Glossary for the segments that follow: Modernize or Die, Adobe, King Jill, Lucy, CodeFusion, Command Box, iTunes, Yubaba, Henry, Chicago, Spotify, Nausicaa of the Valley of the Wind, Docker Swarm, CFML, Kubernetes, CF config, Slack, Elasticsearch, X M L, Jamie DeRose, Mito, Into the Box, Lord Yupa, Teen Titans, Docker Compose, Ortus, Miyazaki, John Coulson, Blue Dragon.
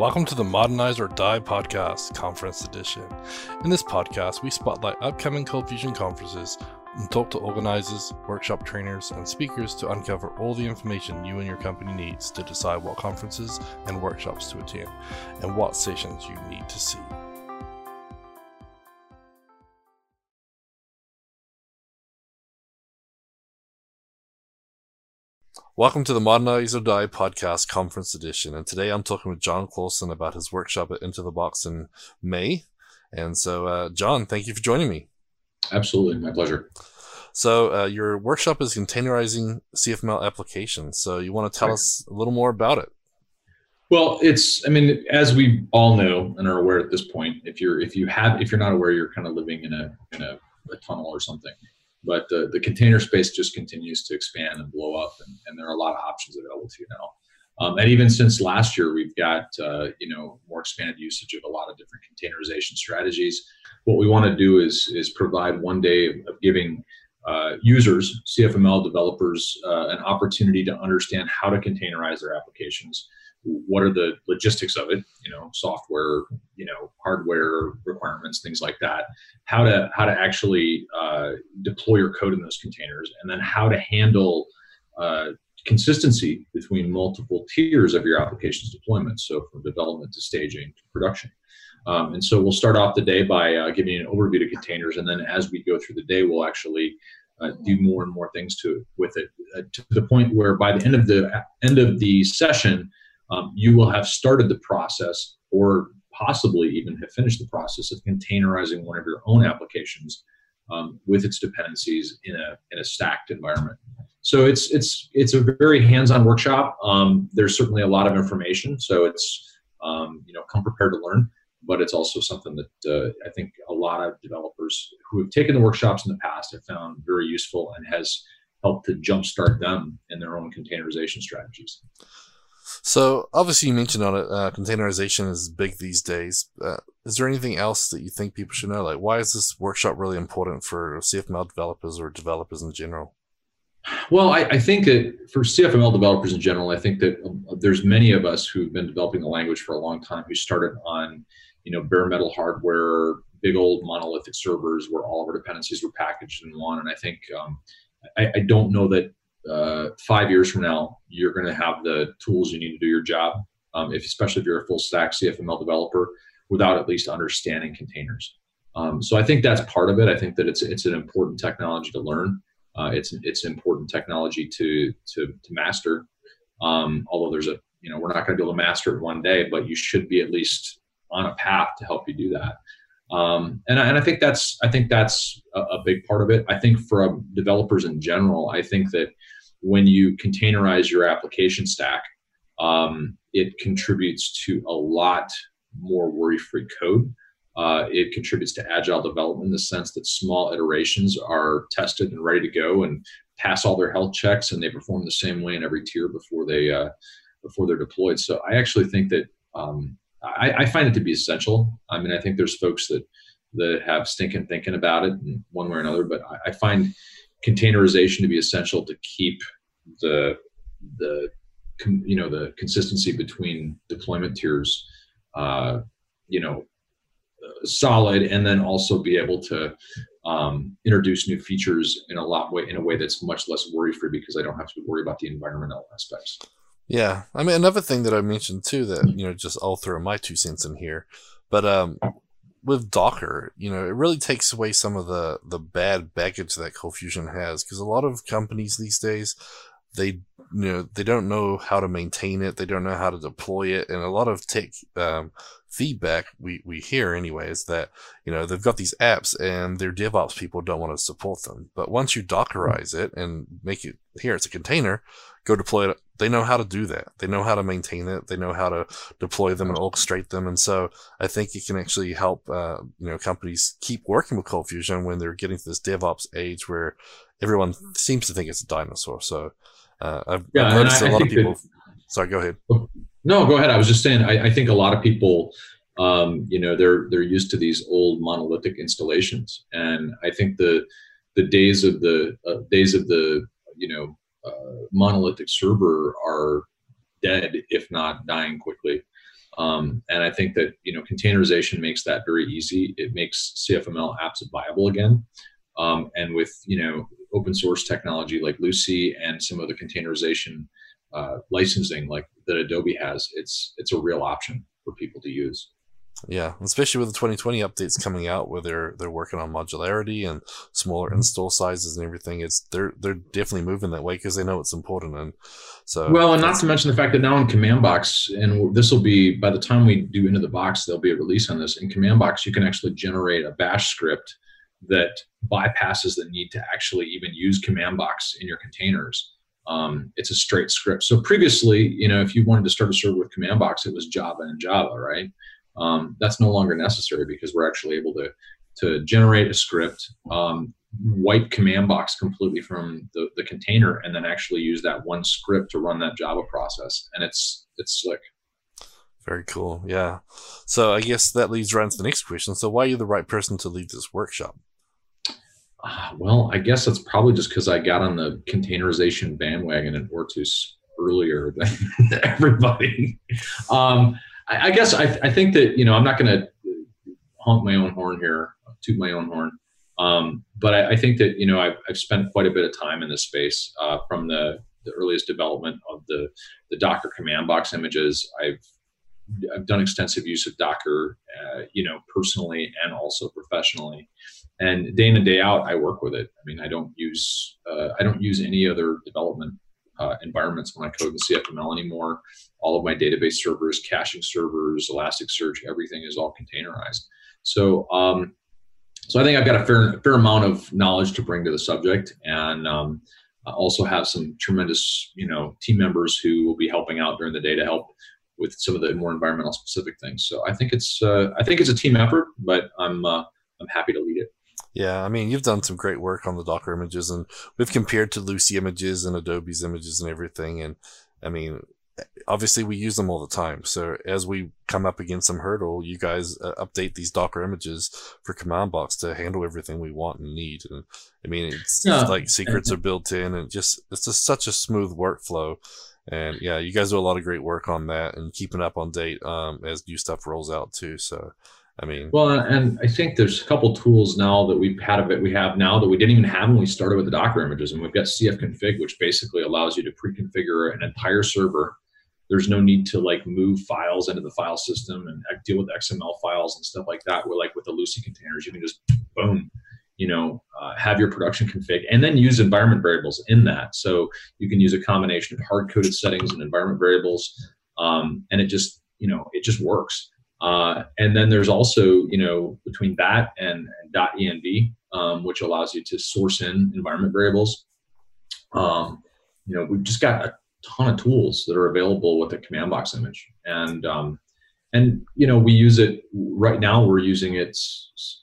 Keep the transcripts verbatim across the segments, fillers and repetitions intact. Welcome to the Modernize or Die podcast, conference edition. In this podcast, we spotlight upcoming CodeFusion conferences and talk to organizers, workshop trainers, and speakers to uncover all the information you and your company needs to decide what conferences and workshops to attend and what sessions you need to see. Welcome to the Modernize or Die podcast conference edition, and today I'm talking with John Coulson about his workshop at Into the Box in May. And so, uh, John, thank you for joining me. Absolutely, my pleasure. So, uh, your workshop is containerizing C F M L applications. So, you want to tell us a little more about it? Well, it's, I mean, as we all know and are aware at this point, if you're if you have if you're not aware, you're kind of living in a in a, a tunnel or something. But the, the container space just continues to expand and blow up, and, and there are a lot of options available to you now. Um, and even since last year, we've got uh, you know more expanded usage of a lot of different containerization strategies. What we want to do is is provide one day of giving uh, users, C F M L developers, uh, an opportunity to understand how to containerize their applications. What are the logistics of it, you know, software, you know, hardware requirements, things like that, how to how to actually uh, deploy your code in those containers, and then how to handle uh, consistency between multiple tiers of your application's deployment. So from development to staging to production. Um, and so we'll start off the day by uh, giving you an overview to containers. And then as we go through the day, we'll actually Uh, do more and more things to with it uh, to the point where by the end of the end of the session, um, you will have started the process, or possibly even have finished the process of containerizing one of your own applications um, with its dependencies in a in a stacked environment. So it's it's it's a very hands-on workshop. Um, there's certainly a lot of information, so it's um, you know come prepared to learn. But it's also something that uh, I think a lot of developers who have taken the workshops in the past have found very useful and has helped to jumpstart them in their own containerization strategies. So obviously you mentioned on it, uh, containerization is big these days. Uh, is there anything else that you think people should know? Like, why is this workshop really important for C F M L developers or developers in general? Well, I, I think that for C F M L developers in general, I think that there's many of us who've been developing the language for a long time who started on, you know, bare metal hardware, big old monolithic servers where all of our dependencies were packaged in one. And I think um, I, I don't know that uh, five years from now you're going to have the tools you need to do your job, um, if, especially if you're a full stack C F M L developer, without at least understanding containers. Um, so I think that's part of it. I think that it's it's an important technology to learn. Uh, it's it's important technology to to, to master. Um, although there's a you know we're not going to be able to master it one day, but you should be at least on a path to help you do that. Um, and I, and I think that's I think that's a, a big part of it. I think for um, developers in general, I think that when you containerize your application stack, um, it contributes to a lot more worry-free code. Uh, it contributes to agile development in the sense that small iterations are tested and ready to go and pass all their health checks, and they perform the same way in every tier before they uh, before they're deployed. So I actually think that um, I, I find it to be essential. I mean, I think there's folks that that have stinking thinking about it in one way or another, but I, I find containerization to be essential to keep the the you know the consistency between deployment tiers, uh, you know. solid, and then also be able to um, introduce new features in a lot way in a way that's much less worry-free, because I don't have to worry about the environmental aspects. Yeah, I mean, another thing that I mentioned too that you know just I'll throw my two cents in here, but um, with Docker, you know, it really takes away some of the the bad baggage that CodeFusion has, because a lot of companies these days, they you know they don't know how to maintain it, they don't know how to deploy it, and a lot of tech um, feedback we we hear anyway is that you know they've got these apps and their DevOps people don't want to support them. But once you Dockerize it and make it here, it's a container, go deploy it. They know how to do that. They know how to maintain it. They know how to deploy them and orchestrate them. And so I think it can actually help uh, you know companies keep working with CodeFusion when they're getting to this DevOps age where everyone seems to think it's a dinosaur. So. Uh, I've, yeah, I've noticed I, a lot of people. That, sorry, go ahead. No, go ahead. I was just saying. I, I think a lot of people, um, you know, they're they're used to these old monolithic installations, and I think the the days of the uh, days of the you know uh, monolithic server are dead, if not dying quickly. Um, and I think that, you know, containerization makes that very easy. It makes C F M L apps viable again. Um, and with, you know, open source technology like Lucy and some of the containerization uh, licensing like that Adobe has, it's, it's a real option for people to use. Yeah, especially with the twenty twenty updates coming out, where they're they're working on modularity and smaller install sizes and everything. It's they're they're definitely moving that way because they know it's important. And so well, and not to mention the fact that now in Command Box, and this will be by the time we do Into the Box, there'll be a release on this. In Command Box, you can actually generate a bash script that bypasses the need to actually even use Command Box in your containers. Um, it's a straight script. So previously, you know, if you wanted to start a server with Command Box, it was Java and Java, right? Um, that's no longer necessary because we're actually able to, to generate a script, um, wipe Command Box completely from the, the container, and then actually use that one script to run that Java process. And it's, it's slick. Very cool. Yeah. So I guess that leads right into the next question. So why are you the right person to lead this workshop? Uh, well, I guess that's probably just because I got on the containerization bandwagon at Ortus earlier than everybody. Um, I guess I, I think that, you know, I'm not going to honk my own horn here, toot my own horn. Um, but I, I think that, you know, I've, I've spent quite a bit of time in this space uh, from the, the earliest development of the, the Docker command box images. I've, I've done extensive use of Docker, uh, you know, personally and also professionally. And day in and day out, I work with it. I mean, I don't use, uh, I don't use any other development Uh, environments when I code in C F M L anymore. All of my database servers, caching servers, Elasticsearch, everything is all containerized. So, um, so I think I've got a fair, fair amount of knowledge to bring to the subject, and um, I also have some tremendous, you know, team members who will be helping out during the day to help with some of the more environmental specific things. So I think it's, uh, I think it's a team effort, but I'm, uh, I'm happy to lead it. Yeah, I mean, you've done some great work on the Docker images, and we've compared to Lucy images and Adobe's images and everything. And I mean, obviously we use them all the time. So as we come up against some hurdle, you guys uh, update these Docker images for Command Box to handle everything we want and need. And I mean, it's, yeah. it's like secrets are built in, and just it's just such a smooth workflow. And yeah, you guys do a lot of great work on that and keeping up on date um, as new stuff rolls out too. So. I mean, well, and I think there's a couple tools now that we've had of it. We have now that we didn't even have when we started with the Docker images, and we've got C F config, which basically allows you to pre-configure an entire server. There's no need to like move files into the file system and deal with X M L files and stuff like that. Where like with the Lucy containers, you can just boom, you know, uh, have your production config and then use environment variables in that. So you can use a combination of hard-coded settings and environment variables, um, and it just, you know, it just works. Uh, and then there's also, you know, between that and, and .env, um, which allows you to source in environment variables. Um, you know, we've just got a ton of tools that are available with the command box image, and um, and you know, we use it right now. We're using it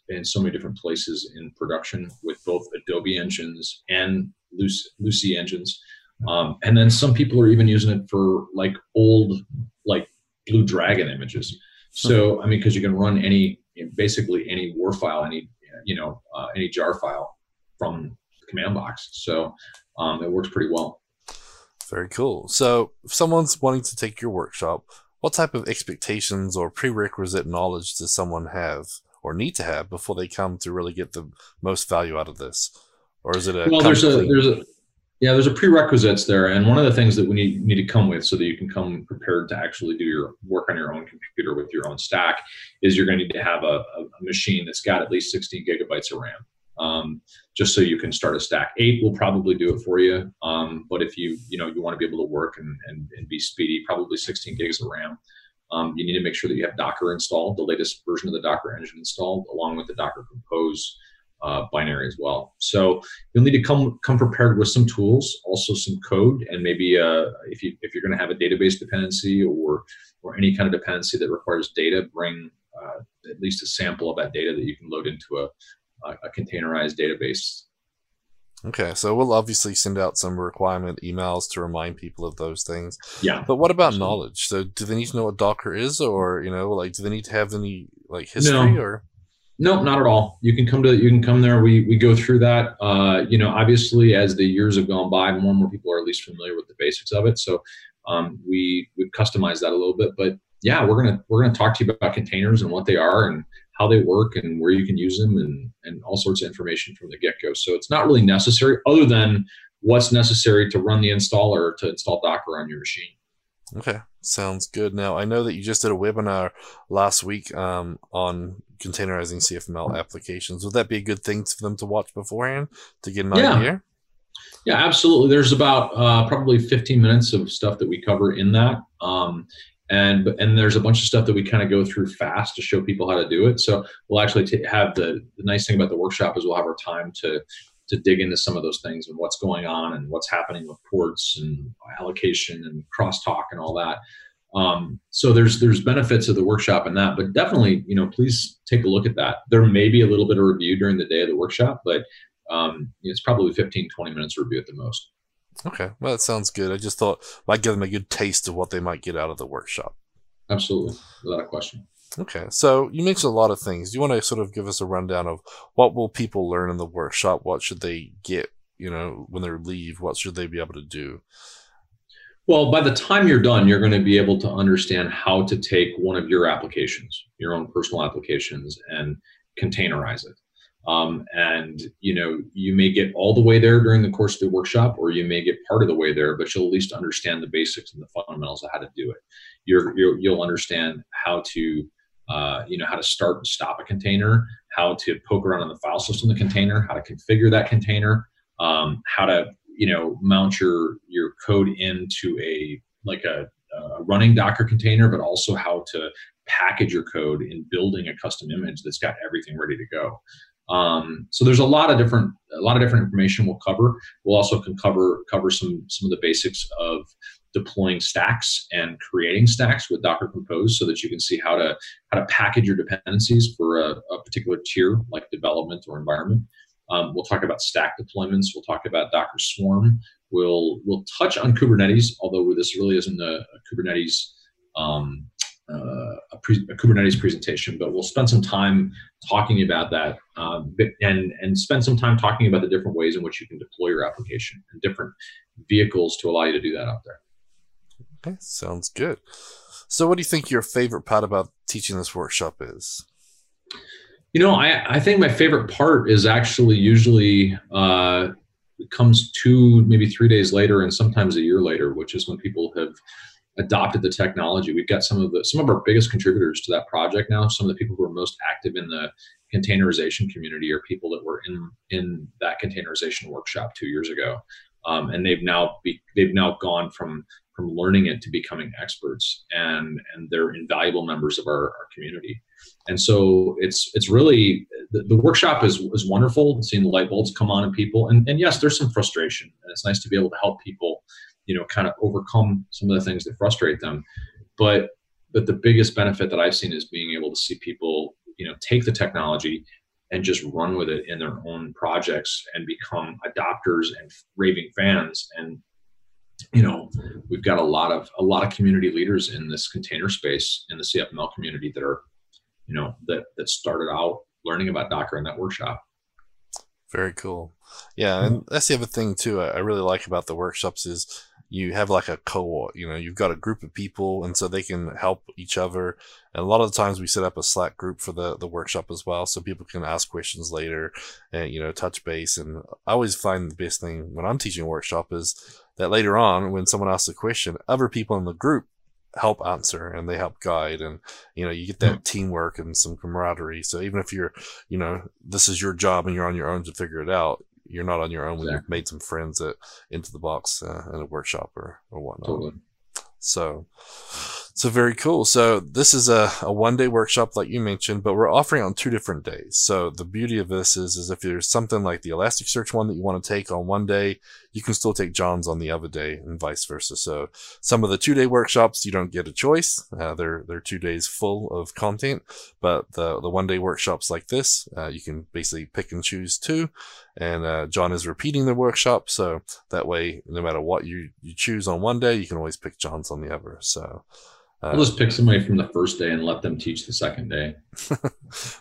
in so many different places in production with both Adobe engines and Lucy, Lucy engines, um, and then some people are even using it for like old like Blue Dragon images. So, I mean, because you can run any, basically any war file, any, you know, uh, any jar file from the command box. So um, it works pretty well. Very cool. So if someone's wanting to take your workshop, what type of expectations or prerequisite knowledge does someone have or need to have before they come to really get the most value out of this? Or is it a... Well, there's a, there's a, yeah, there's a prerequisites there. And one of the things that we need, need to come with so that you can come prepared to actually do your work on your own computer with your own stack is you're going to need to have a, a machine that's got at least sixteen gigabytes of RAM, um, just so you can start a stack. Eight will probably do it for you. Um, but if you, you know, you want to be able to work and, and, and be speedy, probably sixteen gigs of RAM. Um, you need to make sure that you have Docker installed, the latest version of the Docker engine installed, along with the Docker Compose Uh, binary as well. So you'll need to come come prepared with some tools, also some code, and maybe uh, if you if you're going to have a database dependency or or any kind of dependency that requires data, bring uh, at least a sample of that data that you can load into a, a containerized database. Okay, so we'll obviously send out some requirement emails to remind people of those things. Yeah. But what about absolutely. knowledge? So do they need to know what Docker is, or you know, like do they need to have any like history no. or? No, not at all. You can come to you can come there. We we go through that. Uh, you know, obviously, as the years have gone by, more and more people are at least familiar with the basics of it. So um, we we've customized that a little bit. But yeah, we're gonna we're gonna talk to you about containers and what they are and how they work and where you can use them and and all sorts of information from the get-go. So it's not really necessary, other than what's necessary to run the installer to install Docker on your machine. Okay, sounds good. Now, I know that you just did a webinar last week um, on containerizing C F M L applications. Would that be a good thing for them to watch beforehand to get an yeah. idea? Yeah, absolutely. There's about uh, probably fifteen minutes of stuff that we cover in that. Um, and and there's a bunch of stuff that we kind of go through fast to show people how to do it. So we'll actually t have the, the nice thing about the workshop is we'll have our time to to dig into some of those things and what's going on and what's happening with ports and allocation and crosstalk and all that. Um, so there's there's benefits of the workshop in that, but definitely, you know, please take a look at that. There may be a little bit of review during the day of the workshop, but um, it's probably fifteen, twenty minutes review at the most. Okay, well, that sounds good. I just thought I might give them a good taste of what they might get out of the workshop. Absolutely, without a question. Okay, so you mentioned a lot of things. Do you want to sort of give us a rundown of what will people learn in the workshop? What should they get, you know, when they leave? What should they be able to do? Well, by the time you're done, you're going to be able to understand how to take one of your applications, your own personal applications, and containerize it. Um, and, you know, you may get all the way there during the course of the workshop, or you may get part of the way there, but you'll at least understand the basics and the fundamentals of how to do it. You're, you're, you'll understand how to Uh, you know, how to start and stop a container, how to poke around in the file system of the container, how to configure that container, um, how to, you know, mount your your code into a like a, a running Docker container, but also how to package your code in building a custom image that's got everything ready to go. Um, so there's a lot of different a lot of different information we'll cover. We'll also can cover cover some some of the basics of deploying stacks and creating stacks with Docker Compose, so that you can see how to how to package your dependencies for a, a particular tier, like development or environment. Um, we'll talk about stack deployments. We'll talk about Docker Swarm. We'll we'll touch on Kubernetes, although this really isn't a, a Kubernetes um, uh, a, pre a Kubernetes presentation. But we'll spend some time talking about that, um, and and spend some time talking about the different ways in which you can deploy your application and different vehicles to allow you to do that out there. Okay, sounds good. So what do you think your favorite part about teaching this workshop is? You know, I, I think my favorite part is actually usually uh, it comes two, maybe three days later, and sometimes a year later, which is when people have adopted the technology. We've got some of the some of our biggest contributors to that project now. Some of the people who are most active in the containerization community are people that were in, in that containerization workshop two years ago. Um, and they've now be, they've now gone from from learning it to becoming experts, and and they're invaluable members of our, our community. And so it's it's really the, the workshop is is wonderful, seeing the light bulbs come on in people. And and yes, there's some frustration, and it's nice to be able to help people, you know, kind of overcome some of the things that frustrate them. But but the biggest benefit that I've seen is being able to see people, you know, take the technology and just run with it in their own projects and become adopters and raving fans. And you know, we've got a lot of a lot of community leaders in this container space in the C F M L community that are, you know, that that started out learning about Docker in that workshop. Very cool. Yeah, and that's the other thing too I really like about the workshops is you have like a cohort, you know, you've got a group of people, and so they can help each other. And a lot of the times we set up a Slack group for the, the workshop as well, so people can ask questions later and, you know, touch base. And I always find the best thing when I'm teaching a workshop is that later on, when someone asks a question, other people in the group help answer and they help guide, and you know, you get that teamwork and some camaraderie. So even if you're, you know, this is your job and you're on your own to figure it out, you're not on your own when yeah. you've made some friends at Into the Box uh, in a workshop or, or whatnot. Totally. So, so very cool. So this is a, a one-day workshop like you mentioned, but we're offering on two different days. So the beauty of this is, is if there's something like the Elasticsearch one that you want to take on one day, you can still take John's on the other day and vice versa. So some of the two-day workshops, you don't get a choice. Uh, they're, they're two days full of content, but the, the one-day workshops like this, uh, you can basically pick and choose two. And uh, John is repeating the workshop, so that way, no matter what you, you choose on one day, you can always pick John's on the other. So uh, I'll just pick somebody from the first day and let them teach the second day.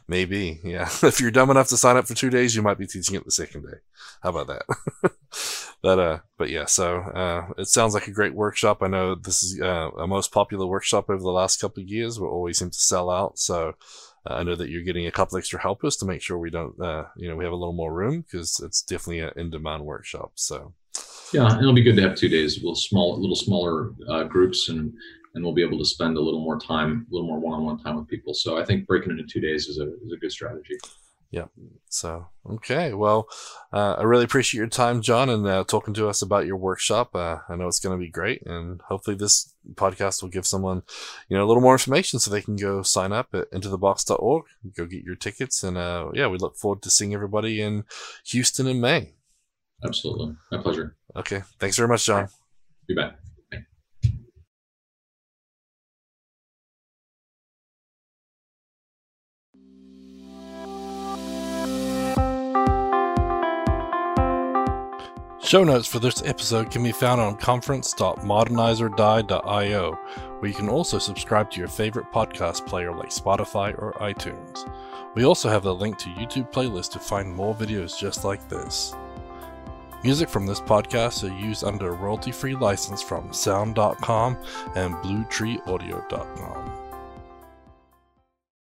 Maybe, yeah. If you're dumb enough to sign up for two days, you might be teaching it the second day. How about that? But uh, but yeah, so uh, it sounds like a great workshop. I know this is uh, a most popular workshop over the last couple of years. We always seem to sell out. So uh, I know that you're getting a couple extra helpers to make sure we don't, uh, you know, we have a little more room, because it's definitely an in-demand workshop. So yeah, and it'll be good to have two days, little small, little smaller uh, groups, and and we'll be able to spend a little more time, a little more one-on-one time with people. So I think breaking it into two days is a is a good strategy. Yeah. So, okay. Well, uh, I really appreciate your time, John, and uh, talking to us about your workshop. Uh, I know it's going to be great, and hopefully this podcast will give someone, you know, a little more information so they can go sign up at into the box dot org, go get your tickets. And uh, yeah, we look forward to seeing everybody in Houston in May. Absolutely. My pleasure. Okay. Thanks very much, John. You bet. Show notes for this episode can be found on conference dot modernize or die dot i o, where you can also subscribe to your favorite podcast player like Spotify or iTunes. We also have a link to YouTube playlists to find more videos just like this. Music from this podcast are used under a royalty-free license from sound dot com and blue tree audio dot com.